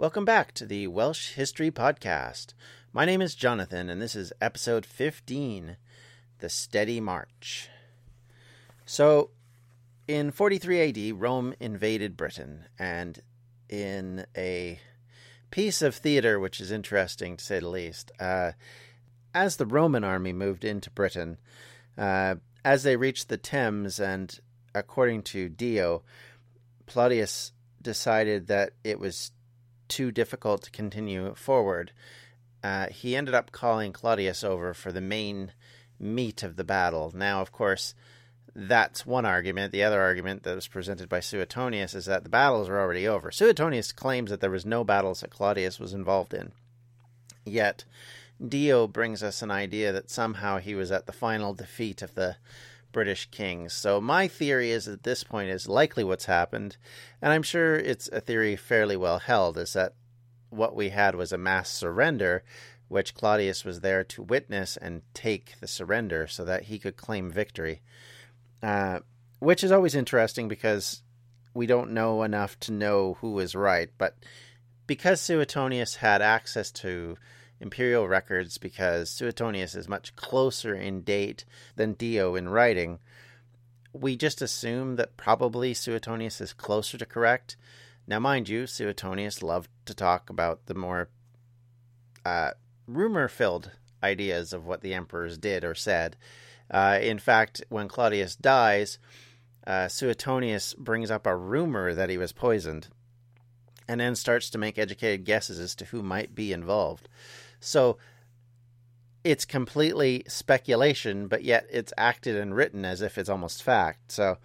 Welcome back to the Welsh History Podcast. My name is Jonathan, and this is episode 15, The Steady March. So, in 43 AD, Rome invaded Britain, and in a piece of theater which is interesting, to say the least, as the Roman army moved into Britain, as they reached the Thames, and according to Dio, Plautius decided that it was too difficult to continue forward. He ended up calling Claudius over for the main meat of the battle. Now, of course, that's one argument. The other argument that was presented by Suetonius is that the battles were already over. Suetonius claims that there was no battles that Claudius was involved in. Yet, Dio brings us an idea that somehow he was at the final defeat of the British kings. So my theory is at this point is likely what's happened, and I'm sure it's a theory fairly well held, is that what we had was a mass surrender, which Claudius was there to witness and take the surrender so that he could claim victory. Which is always interesting because we don't know enough to know who is right, but because Suetonius had access to imperial records, because Suetonius is much closer in date than Dio in writing, we just assume that probably Suetonius is closer to correct. Now, mind you, Suetonius loved to talk about the more rumor-filled ideas of what the emperors did or said. In fact, when Claudius dies, Suetonius brings up a rumor that he was poisoned, and then starts to make educated guesses as to who might be involved. So it's completely speculation, but yet it's acted and written as if it's almost fact. So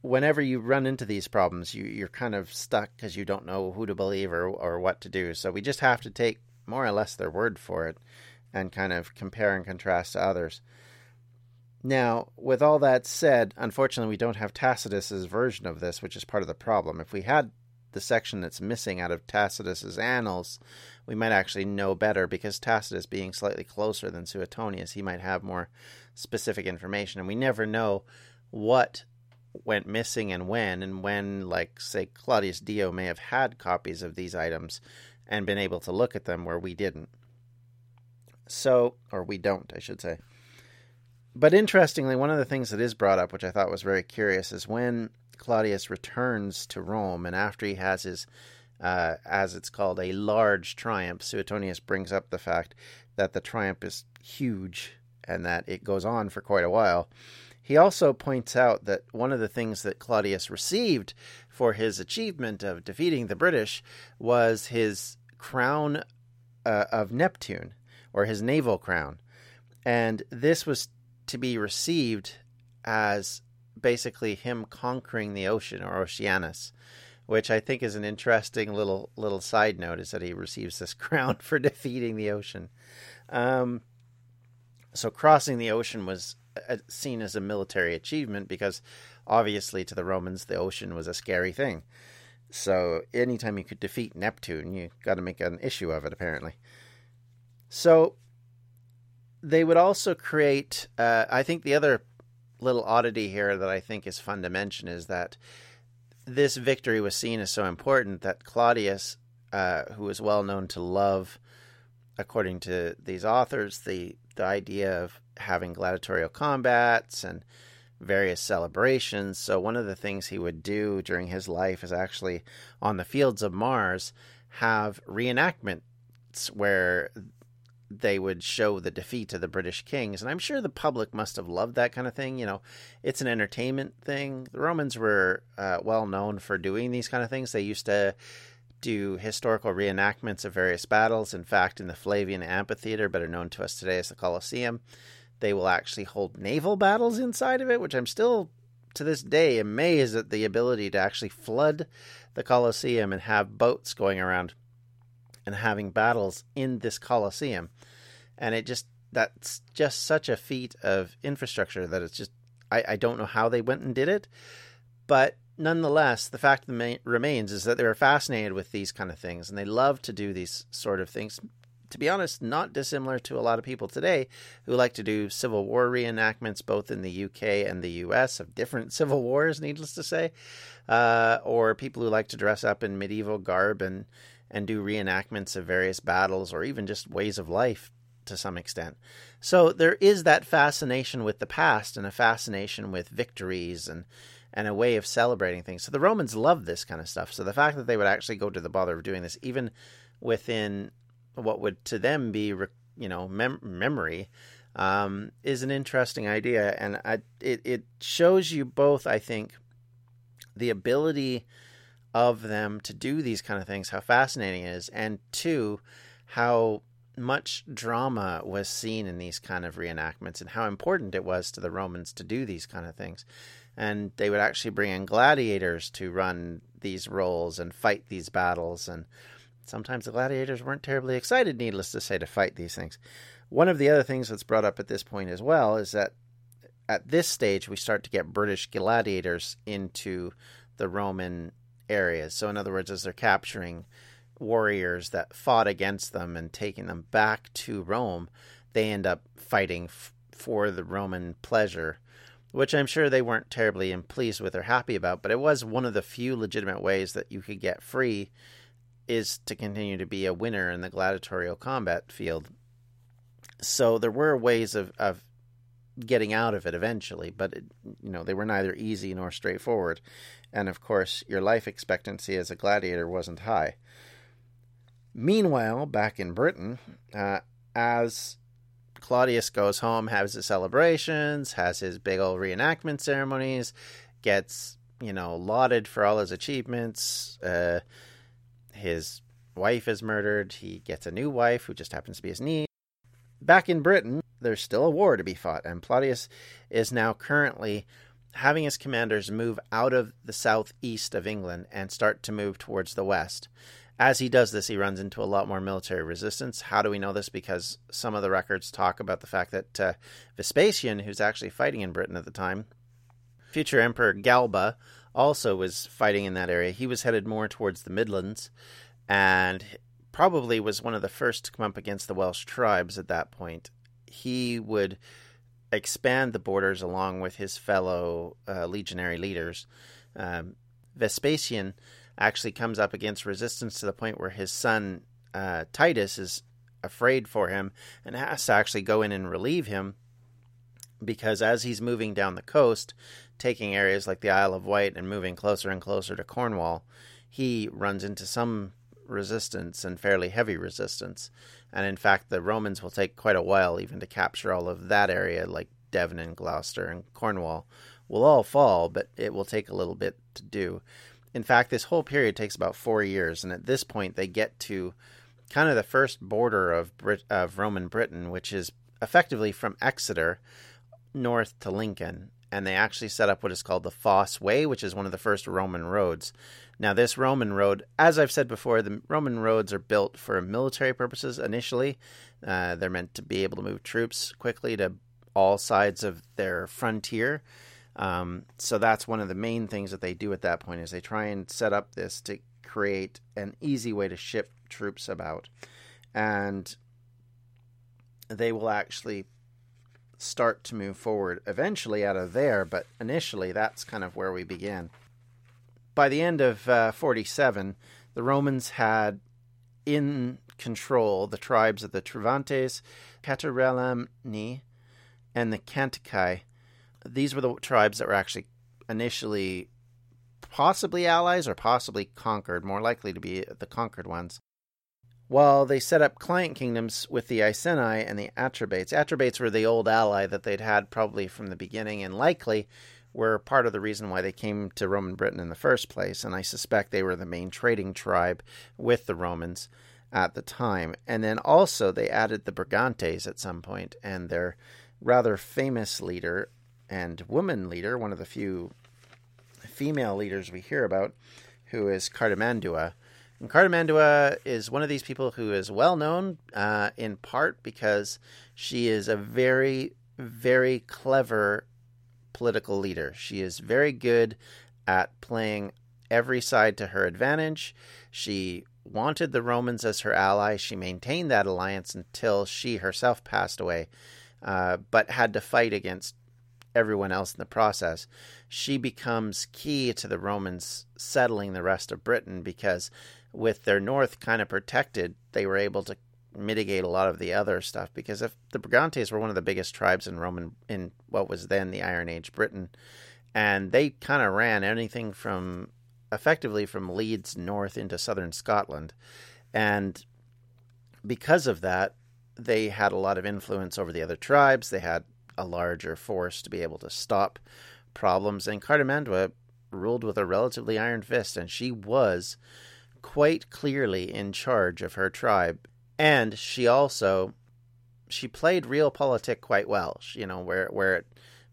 whenever you run into these problems, you're kind of stuck because you don't know who to believe or what to do. So we just have to take more or less their word for it and kind of compare and contrast to others. Now, with all that said, unfortunately, we don't have Tacitus's version of this, which is part of the problem. If we had the section that's missing out of Tacitus's annals, we might actually know better, because Tacitus being slightly closer than Suetonius, he might have more specific information, and we never know what went missing and when, like, say, Claudius Dio may have had copies of these items and been able to look at them where we didn't. So, or we don't, I should say. But interestingly, one of the things that is brought up, which I thought was very curious, is when Claudius returns to Rome, and after he has his, as it's called, a large triumph, Suetonius brings up the fact that the triumph is huge and that it goes on for quite a while. He also points out that one of the things that Claudius received for his achievement of defeating the British was his crown of Neptune, or his naval crown. And this was to be received as basically him conquering the ocean, or Oceanus, which I think is an interesting little side note, is that he receives this crown for defeating the ocean. So crossing the ocean was seen as a military achievement, because obviously to the Romans the ocean was a scary thing. So anytime you could defeat Neptune, you got to make an issue of it, apparently. So they would also create, I think the other little oddity here that I think is fun to mention is that this victory was seen as so important that Claudius, who was well known to love, according to these authors, the idea of having gladiatorial combats and various celebrations. So one of the things he would do during his life is actually on the fields of Mars have reenactments where they would show the defeat of the British kings. And I'm sure the public must have loved that kind of thing. You know, it's an entertainment thing. The Romans were well known for doing these kind of things. They used to do historical reenactments of various battles. In fact, in the Flavian amphitheater, better known to us today as the Colosseum, they will actually hold naval battles inside of it, which I'm still to this day amazed at the ability to actually flood the Colosseum and have boats going around and having battles in this Colosseum. And that's just such a feat of infrastructure that it's just, I don't know how they went and did it. But nonetheless, the fact remains is that they were fascinated with these kind of things, and they love to do these sort of things. To be honest, not dissimilar to a lot of people today who like to do Civil War reenactments, both in the UK and the US, of different Civil Wars, needless to say, or people who like to dress up in medieval garb and and do reenactments of various battles or even just ways of life to some extent. So there is that fascination with the past and a fascination with victories and a way of celebrating things. So the Romans loved this kind of stuff. So the fact that they would actually go to the bother of doing this, even within what would to them be, you know, memory, is an interesting idea. And it shows you both, I think, the ability of them to do these kind of things, how fascinating it is, and two, how much drama was seen in these kind of reenactments and how important it was to the Romans to do these kind of things. And they would actually bring in gladiators to run these roles and fight these battles. And sometimes the gladiators weren't terribly excited, needless to say, to fight these things. One of the other things that's brought up at this point as well is that at this stage, we start to get British gladiators into the Roman areas. So in other words, as they're capturing warriors that fought against them and taking them back to Rome, they end up fighting for the Roman pleasure, which I'm sure they weren't terribly pleased with or happy about, but it was one of the few legitimate ways that you could get free, is to continue to be a winner in the gladiatorial combat field. So there were ways of getting out of it eventually, but it, you know, they were neither easy nor straightforward. And of course, your life expectancy as a gladiator wasn't high. Meanwhile, back in Britain, as Claudius goes home, has his celebrations, has his big old reenactment ceremonies, gets, you know, lauded for all his achievements. His wife is murdered. He gets a new wife who just happens to be his niece. Back in Britain, there's still a war to be fought, and Plautius is now currently having his commanders move out of the southeast of England and start to move towards the west. As he does this, he runs into a lot more military resistance. How do we know this? Because some of the records talk about the fact that Vespasian, who's actually fighting in Britain at the time, future Emperor Galba, also was fighting in that area. He was headed more towards the Midlands and probably was one of the first to come up against the Welsh tribes at that point. He would expand the borders along with his fellow legionary leaders. Vespasian actually comes up against resistance to the point where his son Titus is afraid for him and has to actually go in and relieve him, because as he's moving down the coast, taking areas like the Isle of Wight and moving closer and closer to Cornwall, he runs into some resistance, and fairly heavy resistance. And in fact, the Romans will take quite a while even to capture all of that area, like Devon and Gloucester and Cornwall will all fall, but it will take a little bit to do. In fact, this whole period takes about 4 years, and at this point they get to kind of the first border of Roman Britain, which is effectively from Exeter north to Lincoln, and they actually set up what is called the Foss Way, which is one of the first Roman roads. Now, this Roman road, as I've said before, the Roman roads are built for military purposes initially. They're meant to be able to move troops quickly to all sides of their frontier. So that's one of the main things that they do at that point, is they try and set up this to create an easy way to ship troops about. And they will actually start to move forward eventually out of there, but initially that's kind of where we begin. By the end of 47, the Romans had in control the tribes of the Truvantes, Caterellamni, and the Canticae. These were the tribes that were actually initially possibly allies or possibly conquered, more likely to be the conquered ones. While they set up client kingdoms with the Iceni and the Atrebates. Atrebates were the old ally that they'd had probably from the beginning, and likely were part of the reason why they came to Roman Britain in the first place. And I suspect they were the main trading tribe with the Romans at the time. And then also they added the Brigantes at some point, and their rather famous leader and woman leader, one of the few female leaders we hear about, who is Cartimandua. And Cartimandua is one of these people who is well known in part because she is a very, very clever political leader. She is very good at playing every side to her advantage. She wanted the Romans as her ally. She maintained that alliance until she herself passed away, but had to fight against everyone else in the process, she becomes key to the Romans settling the rest of Britain, because with their north kind of protected, they were able to mitigate a lot of the other stuff. Because if the Brigantes were one of the biggest tribes in Roman, in what was then the Iron Age Britain, and they kind of ran anything from effectively from Leeds north into southern Scotland. And because of that, they had a lot of influence over the other tribes. They had a larger force to be able to stop problems. And Cartimandua ruled with a relatively iron fist, and she was quite clearly in charge of her tribe. And she played real politic quite well. She, where it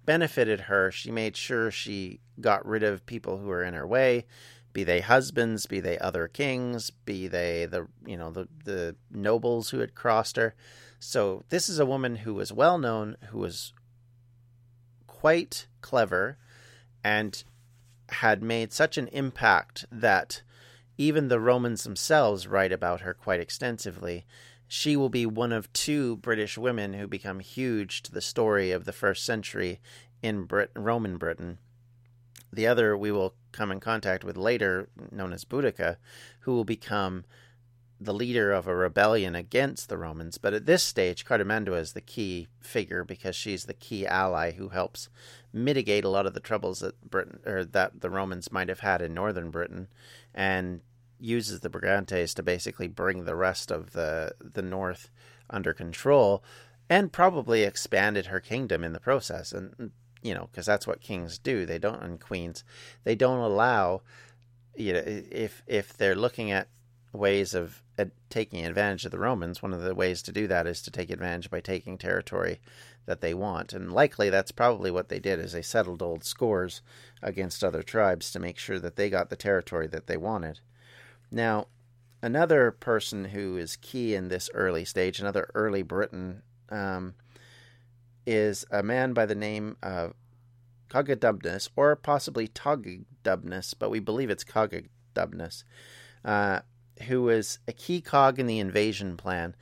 benefited her, she made sure she got rid of people who were in her way, be they husbands, be they other kings, be they the nobles who had crossed her. So this is a woman who was well known, who was quite clever, and had made such an impact that even the Romans themselves write about her quite extensively. She will be one of two British women who become huge to the story of the first century in Roman Britain. The other we will come in contact with later, known as Boudicca, who will become the leader of a rebellion against the Romans. But at this stage, Cartimandua is the key figure, because she's the key ally who helps mitigate a lot of the troubles that the Romans might have had in northern Britain, and uses the Brigantes to basically bring the rest of the north under control, and probably expanded her kingdom in the process. And, because that's what kings do. They don't, and queens, they don't allow, if they're looking at ways of taking advantage of the Romans, one of the ways to do that is to take advantage by taking territory that they want. And likely that's probably what they did, is they settled old scores against other tribes to make sure that they got the territory that they wanted. Now, another person who is key in this early stage, another early Briton, is a man by the name of Cogidubnus, or possibly Togidubnus, but we believe it's Cogidubnus, who is a key cog in the invasion plan.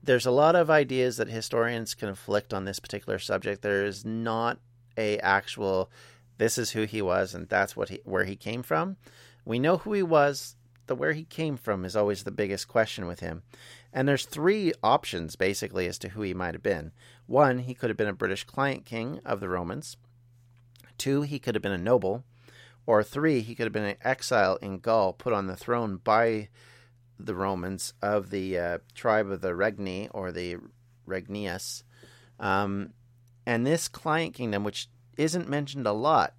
There's a lot of ideas that historians conflict on this particular subject. There is not a actual, this is who he was and that's where he came from. We know who he was. The where he came from is always the biggest question with him. And there's three options basically as to who he might have been. One, he could have been a British client king of the Romans. Two, he could have been a noble. Or three, he could have been an exile in Gaul, put on the throne by the Romans of the tribe of the Regni, or the Regnius. And this client kingdom, which isn't mentioned a lot,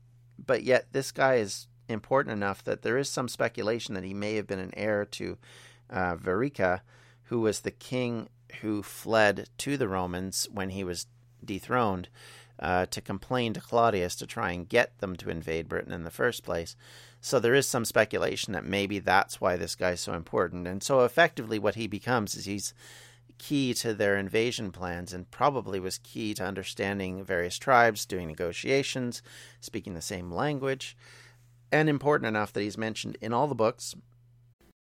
but yet this guy is important enough that there is some speculation that he may have been an heir to Verica, who was the king who fled to the Romans when he was dethroned to complain to Claudius to try and get them to invade Britain in the first place. So there is some speculation that maybe that's why this guy's so important. And so effectively what he becomes is he's key to their invasion plans, and probably was key to understanding various tribes, doing negotiations, speaking the same language, and important enough that he's mentioned in all the books.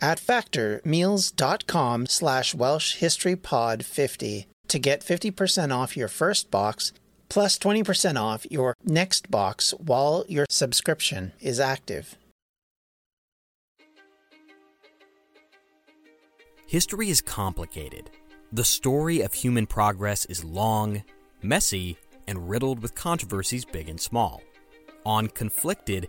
at factormeals.com/WelshHistoryPod50 to get 50% off your first box, plus 20% off your next box while your subscription is active. History is complicated. The story of human progress is long, messy, and riddled with controversies big and small. On Conflicted,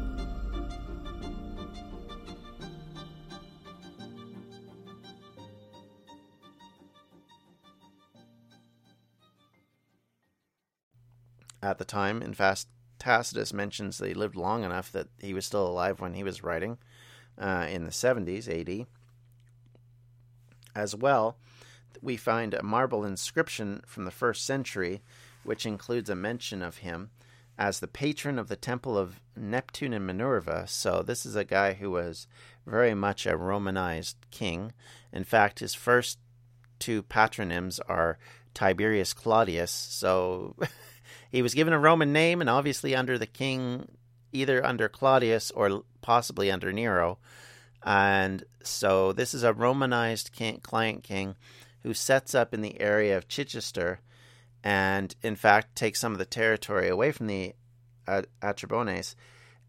At the time, in fact, Tacitus mentions that he lived long enough that he was still alive when he was writing in the 70s AD. As well, we find a marble inscription from the 1st century, which includes a mention of him as the patron of the temple of Neptune and Minerva. So this is a guy who was very much a Romanized king. In fact, his first two patronyms are Tiberius Claudius, so... He was given a Roman name, and obviously under the king, either under Claudius or possibly under Nero. And so this is a Romanized client king who sets up in the area of Chichester and, in fact, takes some of the territory away from the Atrebates.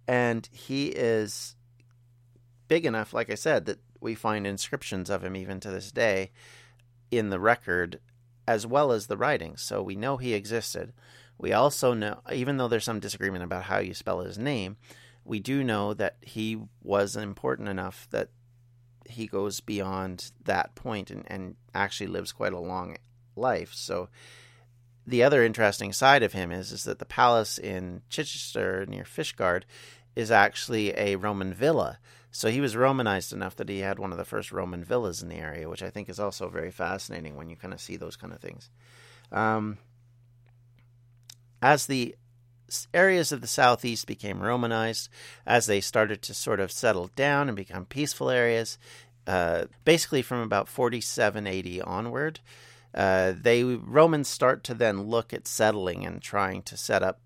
And he is big enough, like I said, that we find inscriptions of him even to this day in the record as well as the writings. So we know he existed. We also know, even though there's some disagreement about how you spell his name, we do know that he was important enough that he goes beyond that point and actually lives quite a long life. So the other interesting side of him is that the palace in Chichester near Fishguard is actually a Roman villa. So he was Romanized enough that he had one of the first Roman villas in the area, which I think is also very fascinating when you kind of see those kind of things. As the areas of the southeast became Romanized, as they started to sort of settle down and become peaceful areas, basically from about 47 AD onward, Romans start to then look at settling and trying to set up,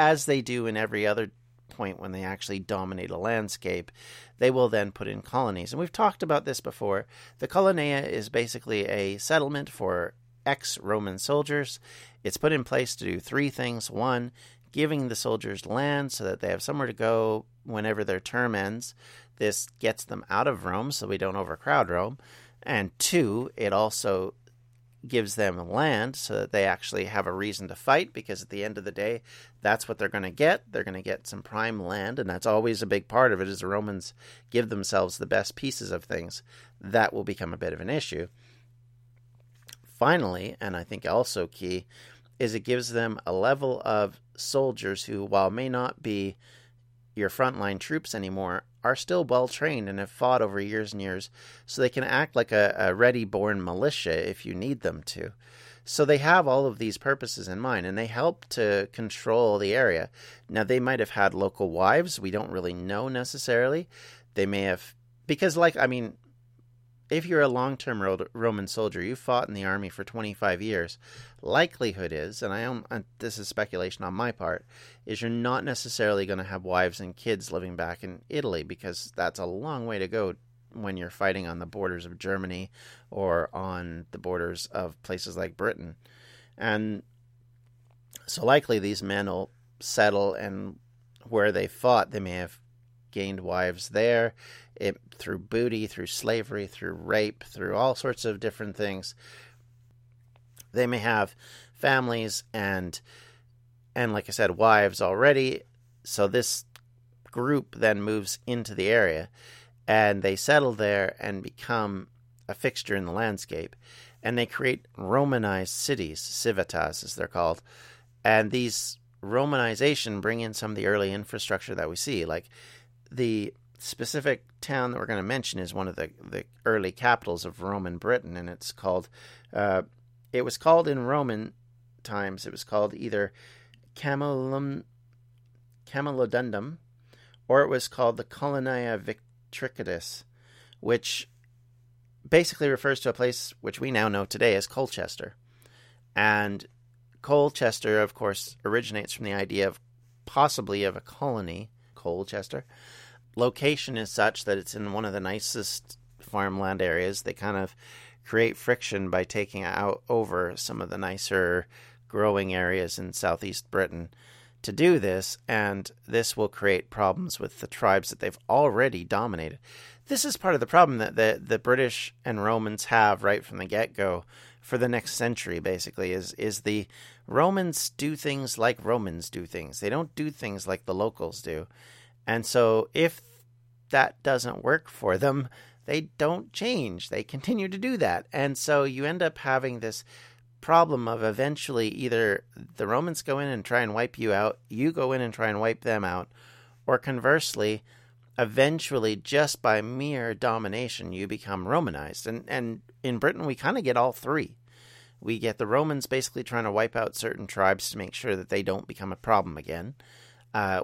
as they do in every other point when they actually dominate a landscape, they will then put in colonies. And we've talked about this before. The colonia is basically a settlement for ex-Roman soldiers. It's put in place to do three things. One, giving the soldiers land so that they have somewhere to go whenever their term ends. This gets them out of Rome so we don't overcrowd Rome. And two, it also gives them land so that they actually have a reason to fight, because at the end of the day, that's what they're going to get. They're going to get some prime land, and that's always a big part of it, is the Romans give themselves the best pieces of things. That will become a bit of an issue. Finally, and I think also key, is it gives them a level of soldiers who, while may not be your frontline troops anymore, are still well-trained and have fought over years and years, so they can act like a ready-born militia if you need them to. So they have all of these purposes in mind, and they help to control the area. Now, they might have had local wives. We don't really know necessarily. They may have... Because, if you're a long-term Roman soldier, you fought in the army for 25 years, likelihood is, and this is speculation on my part, is you're not necessarily going to have wives and kids living back in Italy, because that's a long way to go when you're fighting on the borders of Germany or on the borders of places like Britain. And so likely these men will settle, and where they fought, they may have gained wives there through booty, through slavery, through rape, through all sorts of different things. They may have families and like I said, wives already. So this group then moves into the area and they settle there and become a fixture in the landscape. And they create Romanized cities, civitas as they're called. And these Romanization bring in some of the early infrastructure that we see. Like the specific town that we're going to mention is one of the early capitals of Roman Britain. And it's called, it was called in Roman times, it was called either Camelodundum, or it was called the Colonia Vitricidis, which basically refers to a place which we now know today as Colchester. And Colchester, of course, originates from the idea of possibly of a colony, Colchester. Location is such that it's in one of the nicest farmland areas. They kind of create friction by taking out over some of the nicer growing areas in southeast Britain to do this, and this will create problems with the tribes that they've already dominated. This is part of the problem that the British and Romans have right from the get-go for the next century, basically, is the Romans do things like Romans do things. They don't do things like the locals do. And so if that doesn't work for them, they don't change. They continue to do that. And so you end up having this problem of eventually either the Romans go in and try and wipe you out, you go in and try and wipe them out, or conversely, eventually just by mere domination you become Romanized. And in Britain we kind of get all three. We get the Romans basically trying to wipe out certain tribes to make sure that they don't become a problem again.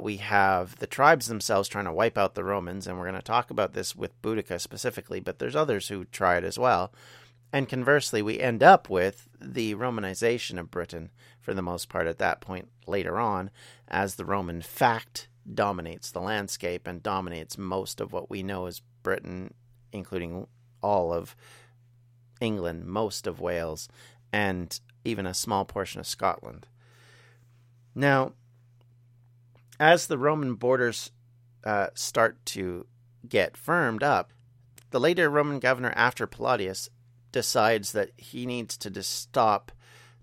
We have the tribes themselves trying to wipe out the Romans, and we're going to talk about this with Boudicca specifically, but there's others who try it as well. And conversely, we end up with the Romanization of Britain, for the most part at that point later on, as the Roman fact dominates the landscape and dominates most of what we know as Britain, including all of England, most of Wales, and even a small portion of Scotland. Now, as the Roman borders start to get firmed up, the later Roman governor after Plautius decides that he needs to just stop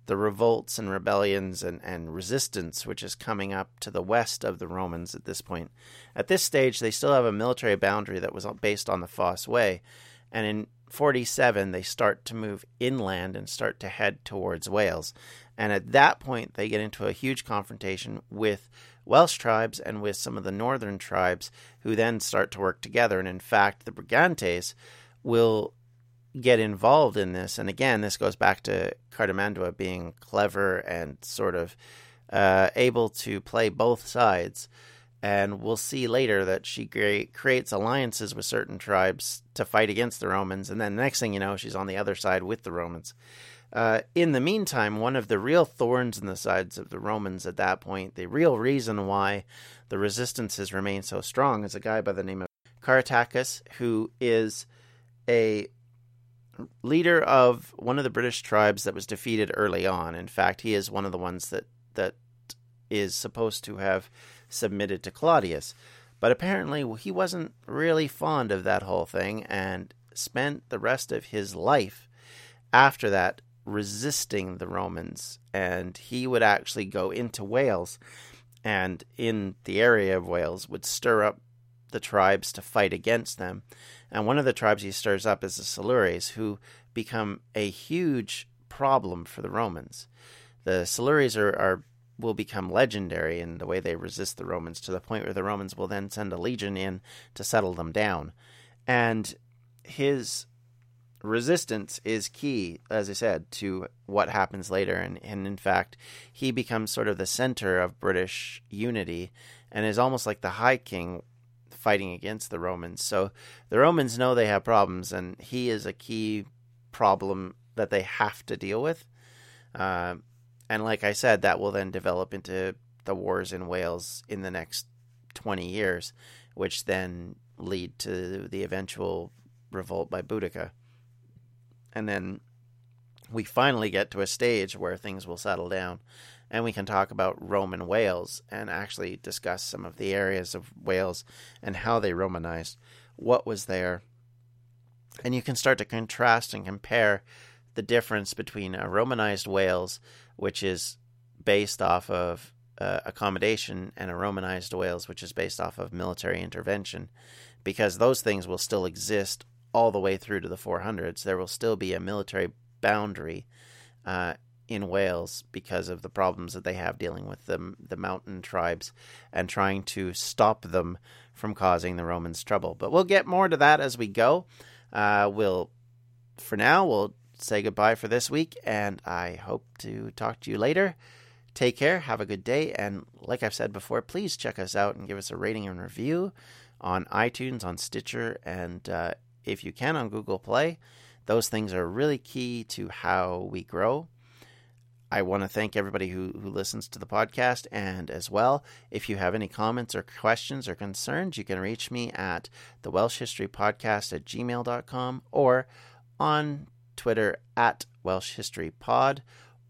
the revolts and rebellions and resistance which is coming up to the west of the Romans at this point. At this stage, they still have a military boundary that was based on the Foss Way, and in 47, they start to move inland and start to head towards Wales. And at that point, they get into a huge confrontation with Welsh tribes and with some of the northern tribes who then start to work together. And in fact, the Brigantes will get involved in this, and again this goes back to Cartimandua being clever and sort of able to play both sides, and we'll see later that she creates alliances with certain tribes to fight against the Romans, and then the next thing you know she's on the other side with the Romans. In the meantime, one of the real thorns in the sides of the Romans at that point, the real reason why the resistance has remained so strong, is a guy by the name of Caratacus, who is a leader of one of the British tribes that was defeated early on. In fact, he is one of the ones that is supposed to have submitted to Claudius. But apparently he wasn't really fond of that whole thing and spent the rest of his life after that resisting the Romans. And he would actually go into Wales and in the area of Wales would stir up the tribes to fight against them. And one of the tribes he stirs up is the Silures, who become a huge problem for the Romans. The Silures will become legendary in the way they resist the Romans, to the point where the Romans will then send a legion in to settle them down. And his resistance is key, as I said, to what happens later. And in fact, he becomes sort of the center of British unity and is almost like the High King fighting against the Romans. So the Romans know they have problems, and he is a key problem that they have to deal with. And like I said, that will then develop into the wars in Wales in the next 20 years, which then lead to the eventual revolt by Boudicca. And then we finally get to a stage where things will settle down and we can talk about Roman Wales and actually discuss some of the areas of Wales and how they Romanized, what was there. And you can start to contrast and compare the difference between a Romanized Wales, which is based off of accommodation, and a Romanized Wales, which is based off of military intervention, because those things will still exist all the way through to the 400s. There will still be a military boundary in Wales because of the problems that they have dealing with the mountain tribes and trying to stop them from causing the Romans trouble. But we'll get more to that as we go. For now, we'll say goodbye for this week, and I hope to talk to you later. Take care, have a good day, and like I've said before, please check us out and give us a rating and review on iTunes, on Stitcher, and if you can, on Google Play. Those things are really key to how we grow. I want to thank everybody who listens to the podcast, and as well, if you have any comments or questions or concerns, you can reach me at thewelshhistorypodcast@gmail.com or on Twitter at WelshHistoryPod,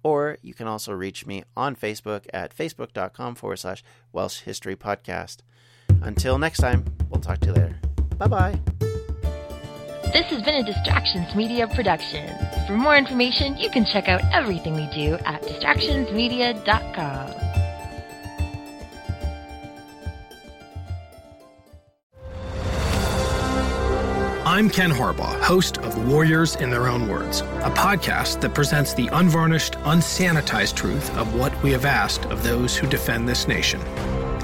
or you can also reach me on Facebook at facebook.com/WelshHistoryPodcast. Until next time, we'll talk to you later. Bye-bye. This has been a Distractions Media production. For more information, you can check out everything we do at distractionsmedia.com. I'm Ken Harbaugh, host of Warriors in Their Own Words, a podcast that presents the unvarnished, unsanitized truth of what we have asked of those who defend this nation.